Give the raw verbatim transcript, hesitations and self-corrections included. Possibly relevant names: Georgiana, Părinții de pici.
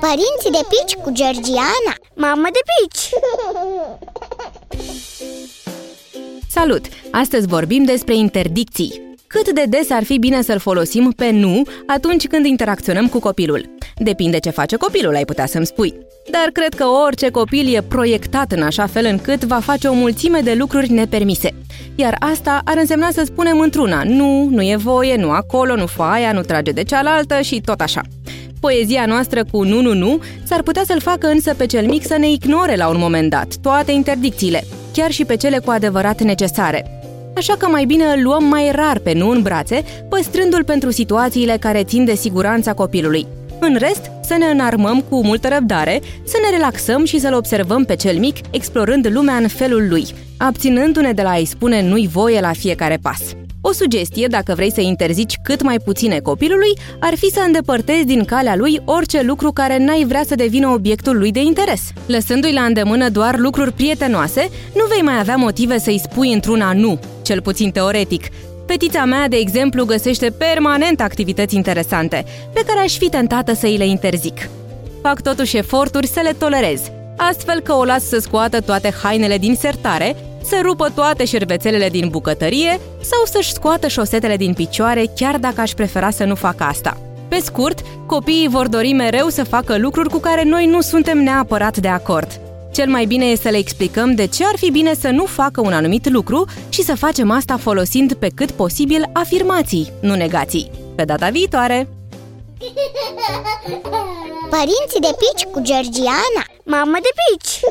Părinții de pici cu Georgiana. Mamă de pici! Salut! Astăzi vorbim despre interdicții. Cât de des ar fi bine să-l folosim pe nu atunci când interacționăm cu copilul? Depinde ce face copilul, ai putea să-mi spui. Dar cred că orice copil e proiectat în așa fel încât va face o mulțime de lucruri nepermise. Iar asta ar însemna să spunem într-una nu, nu e voie, nu acolo, nu fă aia, nu trage de cealaltă și tot așa. Poezia noastră cu nu, nu, nu s-ar putea să-l facă însă pe cel mic să ne ignore la un moment dat toate interdicțiile, chiar și pe cele cu adevărat necesare. Așa că mai bine îl luăm mai rar pe nu în brațe, păstrându-l pentru situațiile care țin de siguranța copilului. În rest, să ne înarmăm cu multă răbdare, să ne relaxăm și să-l observăm pe cel mic, explorând lumea în felul lui, abținându-ne de la a-i spune nu-i voie la fiecare pas. O sugestie, dacă vrei să interzici cât mai puține copilului, ar fi să îndepărtezi din calea lui orice lucru care n-ai vrea să devină obiectul lui de interes. Lăsându-i la îndemână doar lucruri prietenoase, nu vei mai avea motive să-i spui într-una nu, cel puțin teoretic. Petița mea, de exemplu, găsește permanent activități interesante, pe care aș fi tentată să îi le interzic. Fac totuși eforturi să le tolerez, astfel că o las să scoată toate hainele din sertare, să rupă toate șervețelele din bucătărie sau să-și scoată șosetele din picioare, chiar dacă aș prefera să nu facă asta. Pe scurt, copiii vor dori mereu să facă lucruri cu care noi nu suntem neapărat de acord. Cel mai bine e să le explicăm de ce ar fi bine să nu facă un anumit lucru și să facem asta folosind pe cât posibil afirmații, nu negații. Pe data viitoare! Părinții de pici cu Georgiana. Mamă de pici!